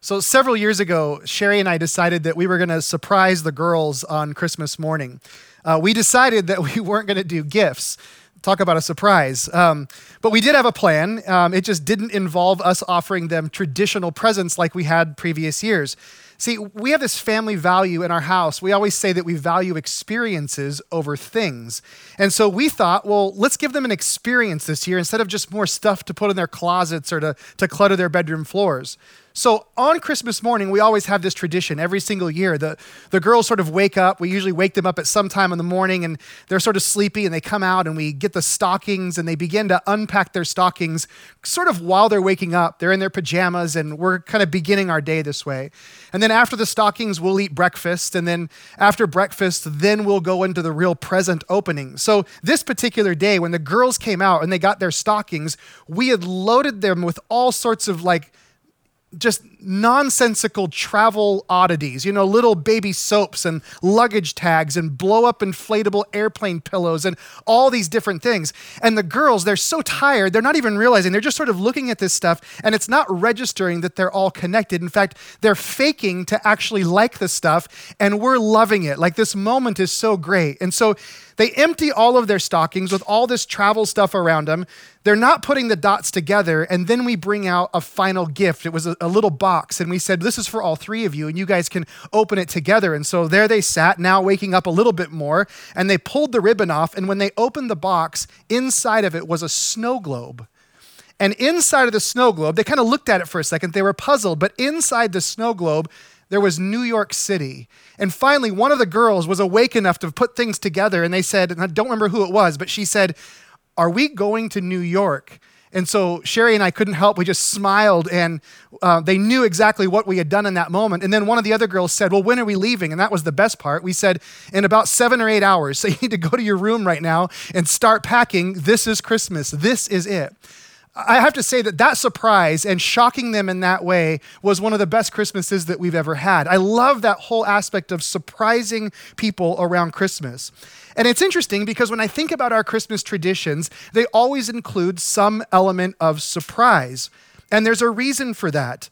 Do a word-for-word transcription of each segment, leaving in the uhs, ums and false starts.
So several years ago, Sherry and I decided that we were going to surprise the girls on Christmas morning. Uh, we decided that we weren't going to do gifts. Talk about a surprise. Um, but we did have a plan. Um, it just didn't involve us offering them traditional presents like we had previous years. See, we have this family value in our house. We always say that we value experiences over things. And so we thought, well, let's give them an experience this year instead of just more stuff to put in their closets or to, to clutter their bedroom floors. So on Christmas morning, we always have this tradition every single year. The, the girls sort of wake up. We usually wake them up at some time in the morning and they're sort of sleepy and they come out and we get the stockings and they begin to unpack their stockings sort of while they're waking up. They're in their pajamas and we're kind of beginning our day this way. And then And after the stockings, we'll eat breakfast. And then after breakfast, then we'll go into the real present opening. So this particular day, when the girls came out and they got their stockings, we had loaded them with all sorts of like just nonsensical travel oddities, you know, little baby soaps and luggage tags and blow up inflatable airplane pillows and all these different things. And the girls, they're so tired, they're not even realizing, they're just sort of looking at this stuff and it's not registering that they're all connected. In fact, they're faking to actually like the stuff and we're loving it. Like this moment is so great. And so they empty all of their stockings with all this travel stuff around them. They're not putting the dots together. And then we bring out a final gift. It was a, a little box. And we said, this is for all three of you. And you guys can open it together. And so there they sat, now waking up a little bit more. And they pulled the ribbon off. And when they opened the box, inside of it was a snow globe. And inside of the snow globe, they kind of looked at it for a second. They were puzzled. But inside the snow globe, there was New York City. And finally, one of the girls was awake enough to put things together. And they said, and I don't remember who it was, but she said, "Are we going to New York?" And so Sherry and I couldn't help. We just smiled and uh, they knew exactly what we had done in that moment. And then one of the other girls said, "Well, when are we leaving?" And that was the best part. We said, "In about seven or eight hours. So you need to go to your room right now and start packing. This is Christmas. This is it." I have to say that that surprise and shocking them in that way was one of the best Christmases that we've ever had. I love that whole aspect of surprising people around Christmas. And it's interesting because when I think about our Christmas traditions, they always include some element of surprise. And there's a reason for that.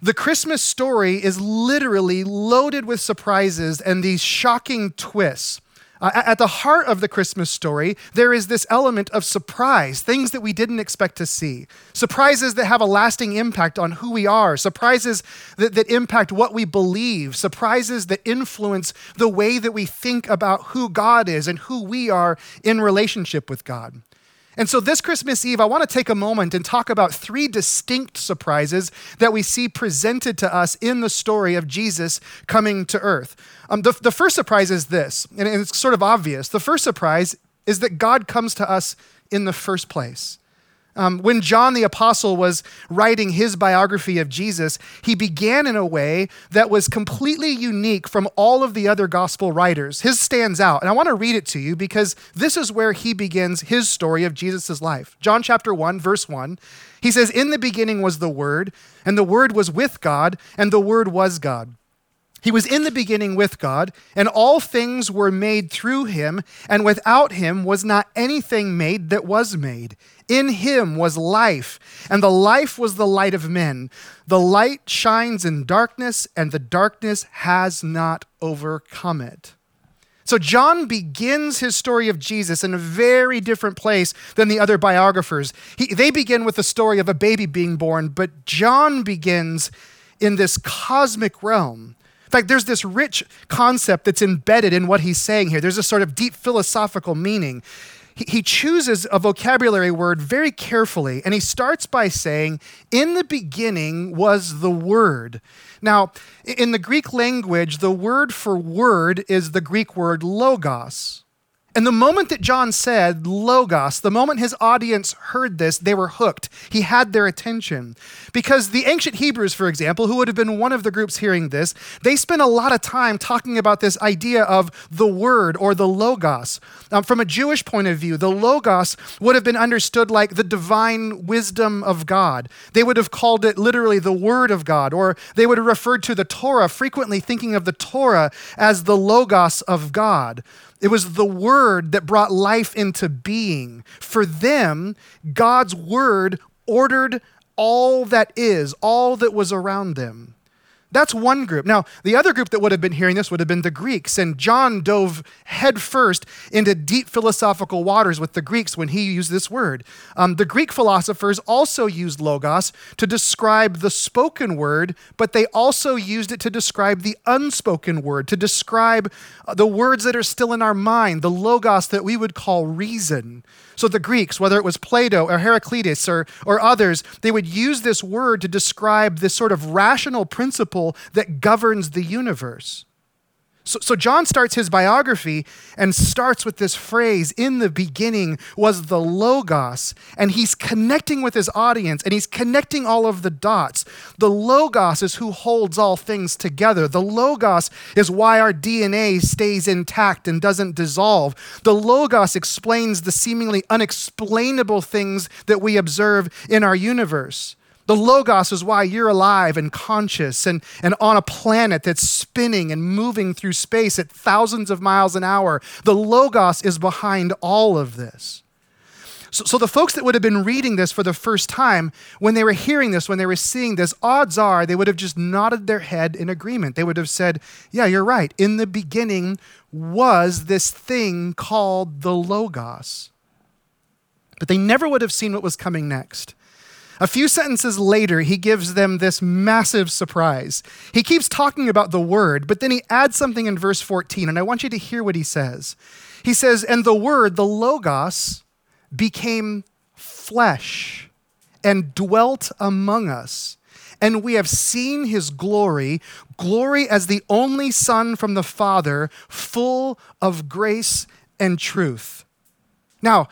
The Christmas story is literally loaded with surprises and these shocking twists. Uh, at the heart of the Christmas story, there is this element of surprise, things that we didn't expect to see, surprises that have a lasting impact on who we are, surprises that, that impact what we believe, surprises that influence the way that we think about who God is and who we are in relationship with God. And so this Christmas Eve, I want to take a moment and talk about three distinct surprises that we see presented to us in the story of Jesus coming to earth. Um, the, the first surprise is this, and it's sort of obvious. The first surprise is that God comes to us in the first place. Um, when John the Apostle was writing his biography of Jesus, he began in a way that was completely unique from all of the other gospel writers. His stands out, and I want to read it to you because this is where he begins his story of Jesus' life. John chapter one, verse one, he says, "In the beginning was the Word, and the Word was with God, and the Word was God. He was in the beginning with God, and all things were made through him, and without him was not anything made that was made. In him was life, and the life was the light of men. The light shines in darkness, and the darkness has not overcome it." So John begins his story of Jesus in a very different place than the other biographers. He, they begin with the story of a baby being born, but John begins in this cosmic realm. In fact, there's this rich concept that's embedded in what he's saying here. There's a sort of deep philosophical meaning. He, he chooses a vocabulary word very carefully, and he starts by saying, "In the beginning was the Word." Now, in the Greek language, the word for word is the Greek word logos. And the moment that John said logos, the moment his audience heard this, they were hooked. He had their attention. Because the ancient Hebrews, for example, who would have been one of the groups hearing this, they spent a lot of time talking about this idea of the word or the logos. Um, from a Jewish point of view, the logos would have been understood like the divine wisdom of God. They would have called it literally the Word of God, or they would have referred to the Torah, frequently thinking of the Torah as the logos of God. It was the Word that brought life into being. For them, God's Word ordered all that is, all that was around them. That's one group. Now, the other group that would have been hearing this would have been the Greeks, and John dove headfirst into deep philosophical waters with the Greeks when he used this word. Um, the Greek philosophers also used logos to describe the spoken word, but they also used it to describe the unspoken word, to describe the words that are still in our mind, the logos that we would call reason. So the Greeks, whether it was Plato or Heraclitus or, or others, they would use this word to describe this sort of rational principle that governs the universe. So, so John starts his biography and starts with this phrase, in the beginning was the Logos, and he's connecting with his audience and he's connecting all of the dots. The Logos is who holds all things together. The Logos is why our D N A stays intact and doesn't dissolve. The Logos explains the seemingly unexplainable things that we observe in our universe. The Logos is why you're alive and conscious and, and on a planet that's spinning and moving through space at thousands of miles an hour. The Logos is behind all of this. So, so the folks that would have been reading this for the first time, when they were hearing this, when they were seeing this, odds are they would have just nodded their head in agreement. They would have said, yeah, you're right. In the beginning was this thing called the Logos. But they never would have seen what was coming next. A few sentences later, he gives them this massive surprise. He keeps talking about the word, but then he adds something in verse fourteen, and I want you to hear what he says. He says, and the word, the Logos, became flesh and dwelt among us, and we have seen his glory, glory as the only Son from the Father, full of grace and truth. Now,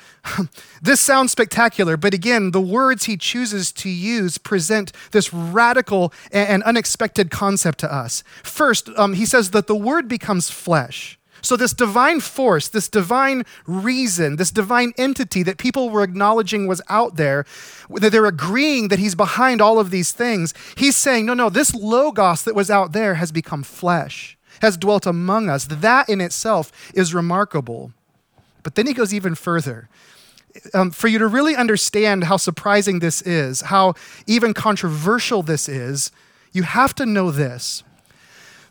this sounds spectacular, but again, the words he chooses to use present this radical and unexpected concept to us. First, um, he says that the word becomes flesh. So this divine force, this divine reason, this divine entity that people were acknowledging was out there, that they're agreeing that he's behind all of these things, he's saying, no, no, this Logos that was out there has become flesh, has dwelt among us. That in itself is remarkable. But then he goes even further. Um, for you to really understand how surprising this is, how even controversial this is, you have to know this.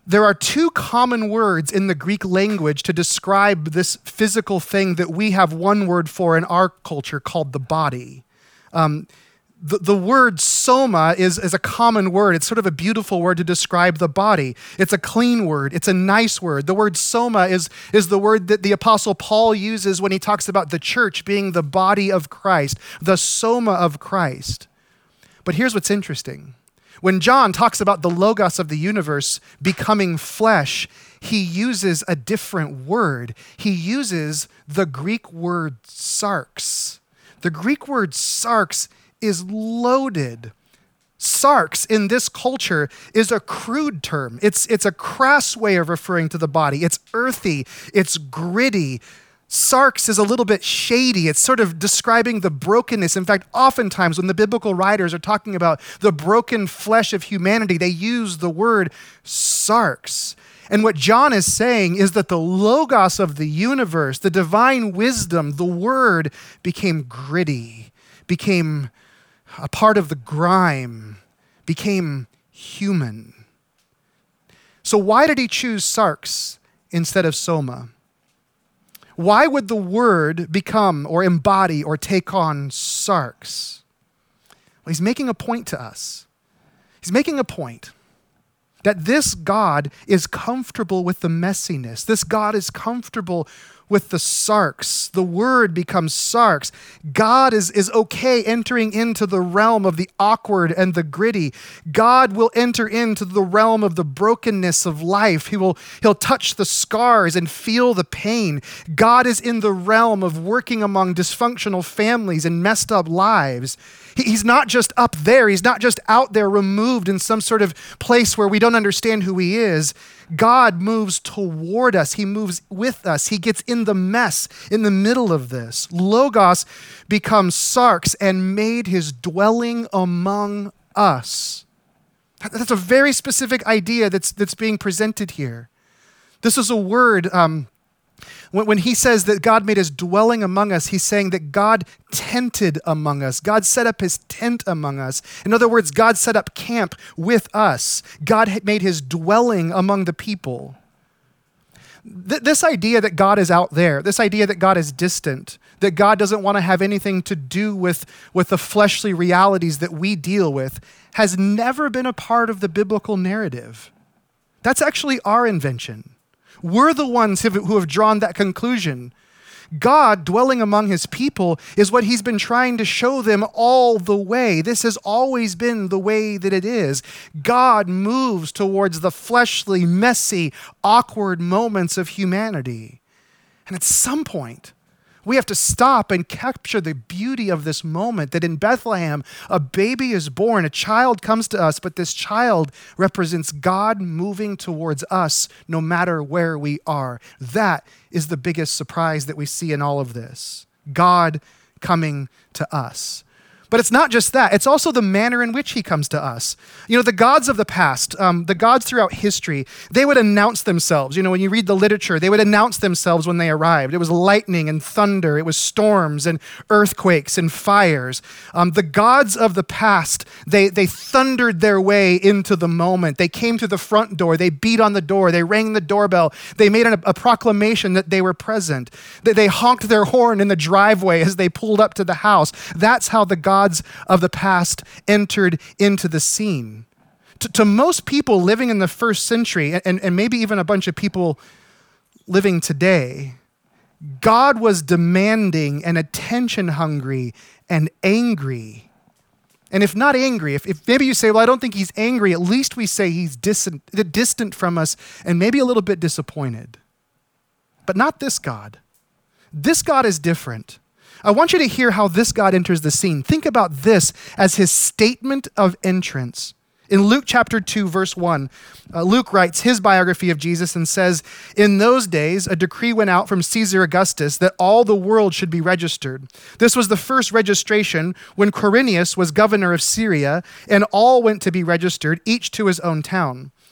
There are two common words in the Greek language to describe this physical thing that we have one word for in our culture called the body. Um, The, the word soma is, is a common word. It's sort of a beautiful word to describe the body. It's a clean word. It's a nice word. The word soma is, is the word that the Apostle Paul uses when he talks about the church being the body of Christ, the soma of Christ. But here's what's interesting. When John talks about the Logos of the universe becoming flesh, he uses a different word. He uses the Greek word sarx. The Greek word sarx is loaded. Sarx in this culture is a crude term. It's, it's a crass way of referring to the body. It's earthy, it's gritty. Sarx is a little bit shady. It's sort of describing the brokenness. In fact, oftentimes when the biblical writers are talking about the broken flesh of humanity, they use the word sarx. And what John is saying is that the Logos of the universe, the divine wisdom, the word became gritty, became a part of the grime, became human. So why did he choose sarx instead of soma? Why would the word become or embody or take on sarx? Well, he's making a point to us. He's making a point that this God is comfortable with the messiness. This God is comfortable with the sarx. The word becomes sarx. God is, is okay entering into the realm of the awkward and the gritty. God will enter into the realm of the brokenness of life. He will, he'll touch the scars and feel the pain. God is in the realm of working among dysfunctional families and messed up lives. He, he's not just up there. He's not just out there removed in some sort of place where we don't understand who he is. God moves toward us. He moves with us. He gets in the mess, in the middle of this. Logos becomes sarx and made his dwelling among us. That's a very specific idea that's, that's being presented here. This is a word um, When, when he says that God made his dwelling among us, he's saying that God tented among us. God set up his tent among us. In other words, God set up camp with us. God made his dwelling among the people. Th- this idea that God is out there, this idea that God is distant, that God doesn't want to have anything to do with, with the fleshly realities that we deal with, has never been a part of the biblical narrative. That's actually our invention. We're the ones who have drawn that conclusion. God dwelling among his people is what he's been trying to show them all the way. This has always been the way that it is. God moves towards the fleshly, messy, awkward moments of humanity. And at some point, we have to stop and capture the beauty of this moment that in Bethlehem, a baby is born, a child comes to us, but this child represents God moving towards us no matter where we are. That is the biggest surprise that we see in all of this. God coming to us. But it's not just that. It's also the manner in which he comes to us. You know, the gods of the past, um, the gods throughout history, they would announce themselves. You know, when you read the literature, they would announce themselves when they arrived. It was lightning and thunder. It was storms and earthquakes and fires. Um, the gods of the past, they, they thundered their way into the moment. They came to the front door. They beat on the door. They rang the doorbell. They made an, a proclamation that they were present. They, they honked their horn in the driveway as they pulled up to the house. That's how the gods of the past entered into the scene. To, to most people living in the first century, and, and maybe even a bunch of people living today, God was demanding and attention hungry and angry. And if not angry, if, if maybe you say, well, I don't think he's angry, at least we say he's distant, distant from us and maybe a little bit disappointed. But not this God. This God is different. I want you to hear how this God enters the scene. Think about this as his statement of entrance. In Luke chapter two, verse one, uh, Luke writes his biography of Jesus and says, "In those days, a decree went out from Caesar Augustus that all the world should be registered. This was the first registration when Quirinius was governor of Syria, and all went to be registered, each to his own town.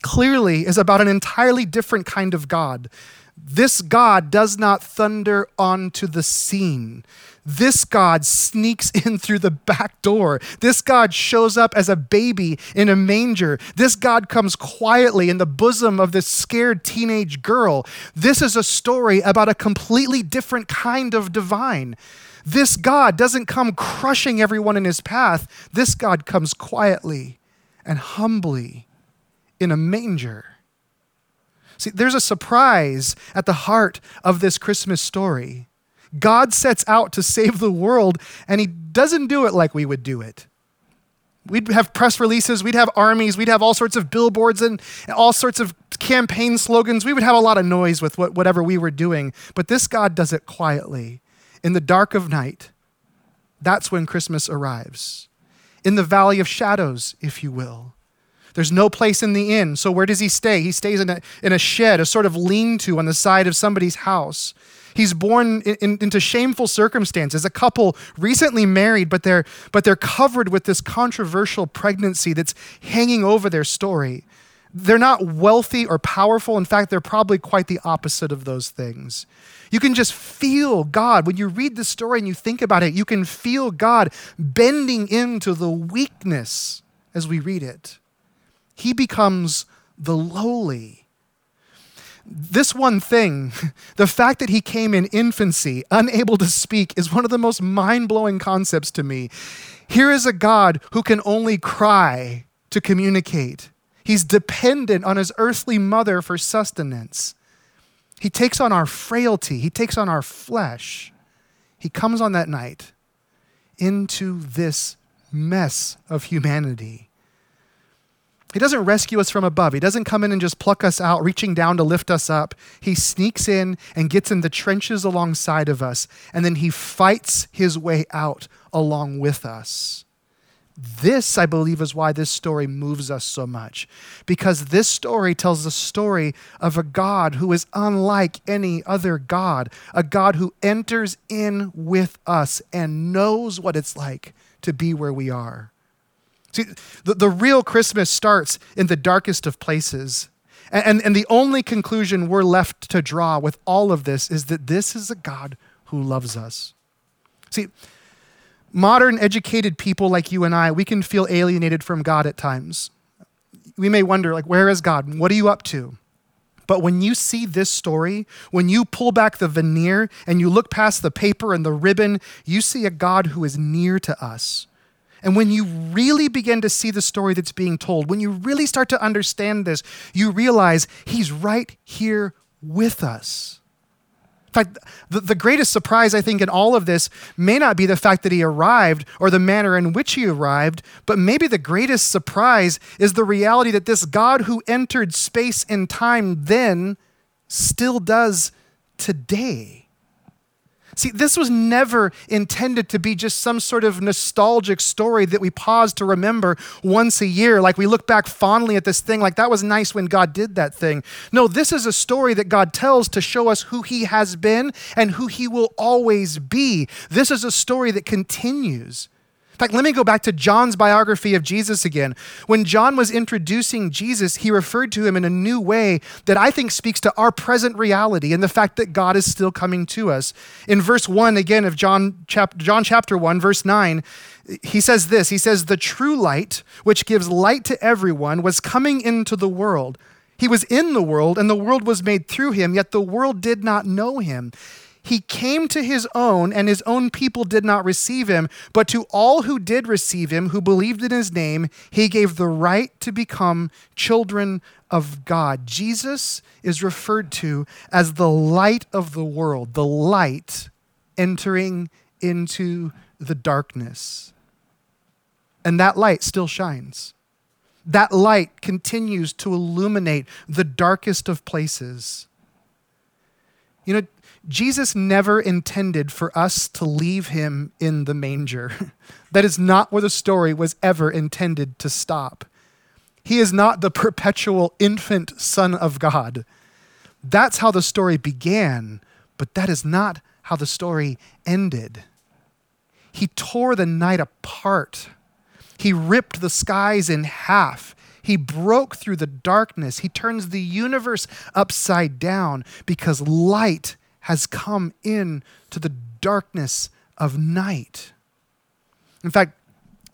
clearly is about an entirely different kind of God. This God does not thunder onto the scene. This God sneaks in through the back door. This God shows up as a baby in a manger. This God comes quietly in the bosom of this scared teenage girl. This is a story about a completely different kind of divine. This God doesn't come crushing everyone in his path. This God comes quietly and humbly in a manger. See, there's a surprise at the heart of this Christmas story. God sets out to save the world, and he doesn't do it like we would do it. We'd have press releases, we'd have armies, we'd have all sorts of billboards and all sorts of campaign slogans. We would have a lot of noise with what, whatever we were doing, but this God does it quietly. In the dark of night, that's when Christmas arrives. In the valley of shadows, if you will. There's no place in the inn, so where does he stay? He stays in a, in a shed, a sort of lean-to on the side of somebody's house. He's born in, in, into shameful circumstances, a couple recently married, but they're, but they're covered with this controversial pregnancy that's hanging over their story. They're not wealthy or powerful. In fact, they're probably quite the opposite of those things. You can just feel God. When you read the story and you think about it, you can feel God bending into the weakness as we read it. He becomes the lowly. This one thing, the fact that he came in infancy, unable to speak, is one of the most mind-blowing concepts to me. Here is a God who can only cry to communicate. He's dependent on his earthly mother for sustenance. He takes on our frailty. He takes on our flesh. He comes on that night into this mess of humanity. He doesn't rescue us from above. He doesn't come in and just pluck us out, reaching down to lift us up. He sneaks in and gets in the trenches alongside of us, and then he fights his way out along with us. This, I believe, is why this story moves us so much, because this story tells the story of a God who is unlike any other God, a God who enters in with us and knows what it's like to be where we are. See, the, the real Christmas starts in the darkest of places, and, and, and the only conclusion we're left to draw with all of this is that this is a God who loves us. See, modern educated people like you and I, we can feel alienated from God at times. We may wonder, like, where is God? What are you up to? But when you see this story, when you pull back the veneer and you look past the paper and the ribbon, you see a God who is near to us. And when you really begin to see the story that's being told, when you really start to understand this, you realize he's right here with us. In fact, the, the greatest surprise, I think, in all of this may not be the fact that he arrived or the manner in which he arrived, but maybe the greatest surprise is the reality that this God who entered space and time then still does today. See, this was never intended to be just some sort of nostalgic story that we pause to remember once a year. Like we look back fondly at this thing, like that was nice when God did that thing. No, this is a story that God tells to show us who he has been and who he will always be. This is a story that continues. In fact, let me go back to John's biography of Jesus again. When John was introducing Jesus, he referred to him in a new way that I think speaks to our present reality and the fact that God is still coming to us. In verse one, again, of John, chap- John chapter one, verse nine, he says this, he says, "The true light, which gives light to everyone, was coming into the world. He was in the world, and the world was made through him, yet the world did not know him. He came to his own, and his own people did not receive him. But to all who did receive him, who believed in his name, he gave the right to become children of God." Jesus is referred to as the light of the world, the light entering into the darkness. And that light still shines. That light continues to illuminate the darkest of places. You know, Jesus never intended for us to leave him in the manger. That is not where the story was ever intended to stop. He is not the perpetual infant Son of God. That's how the story began, but that is not how the story ended. He tore the night apart. He ripped the skies in half. He broke through the darkness. He turns the universe upside down because light has come in to the darkness of night. In fact,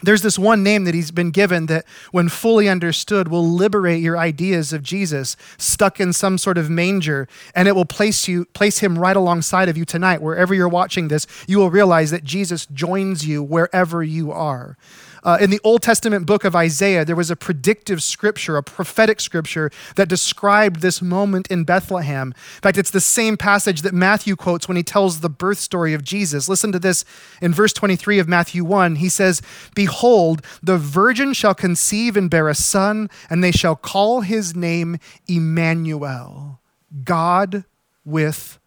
there's this one name that he's been given that, when fully understood, will liberate your ideas of Jesus stuck in some sort of manger, and it will place you, place him right alongside of you tonight. Wherever you're watching this, you will realize that Jesus joins you wherever you are. Uh, in the Old Testament book of Isaiah, there was a predictive scripture, a prophetic scripture that described this moment in Bethlehem. In fact, it's the same passage that Matthew quotes when he tells the birth story of Jesus. Listen to this in verse twenty-three of Matthew one. He says, "Behold, the virgin shall conceive and bear a son, and they shall call his name Emmanuel, God with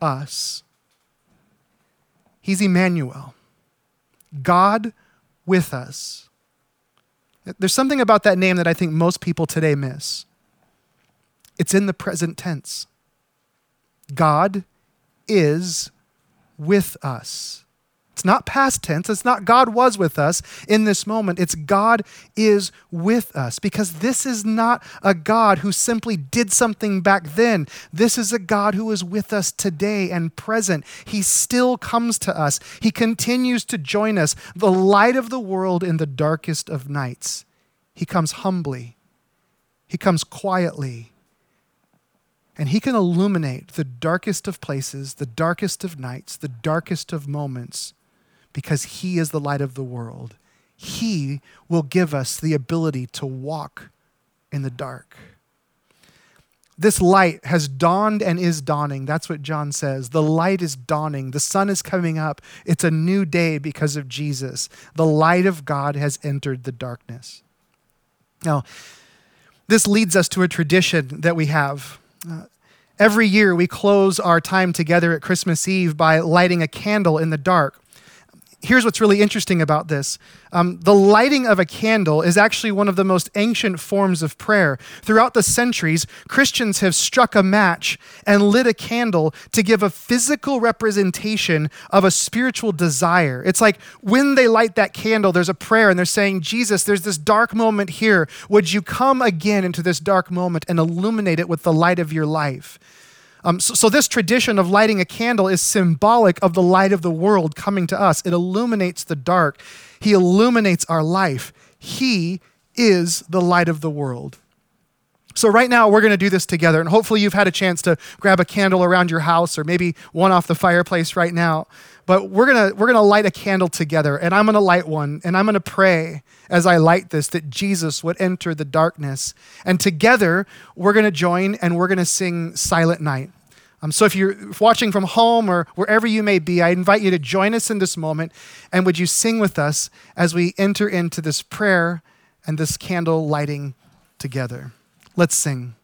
us." He's Emmanuel, God with us. There's something about that name that I think most people today miss. It's in the present tense. God is with us. It's not past tense. It's not God was with us in this moment. It's God is with us, because this is not a God who simply did something back then. This is a God who is with us today and present. He still comes to us. He continues to join us, the light of the world in the darkest of nights. He comes humbly. He comes quietly. And he can illuminate the darkest of places, the darkest of nights, the darkest of moments, because he is the light of the world. He will give us the ability to walk in the dark. This light has dawned and is dawning. That's what John says. The light is dawning. The sun is coming up. It's a new day because of Jesus. The light of God has entered the darkness. Now, This leads us to a tradition that we have. Uh, every year we close our time together at Christmas Eve by lighting a candle in the dark. Here's what's really interesting about this. Um, the lighting of a candle is actually one of the most ancient forms of prayer. Throughout the centuries, Christians have struck a match and lit a candle to give a physical representation of a spiritual desire. It's like when they light that candle, there's a prayer and they're saying, Jesus, there's this dark moment here. Would you come again into this dark moment and illuminate it with the light of your life? Um, so, so this tradition of lighting a candle is symbolic of the light of the world coming to us. It illuminates the dark. He illuminates our life. He is the light of the world. So right now we're going to do this together, and hopefully you've had a chance to grab a candle around your house or maybe one off the fireplace right now. But we're going to we're going to light a candle together, and I'm going to light one, and I'm going to pray as I light this that Jesus would enter the darkness. And together we're going to join and we're going to sing Silent Night. Um, so if you're watching from home or wherever you may be, I invite you to join us in this moment, and would you sing with us as we enter into this prayer and this candle lighting together. Let's sing.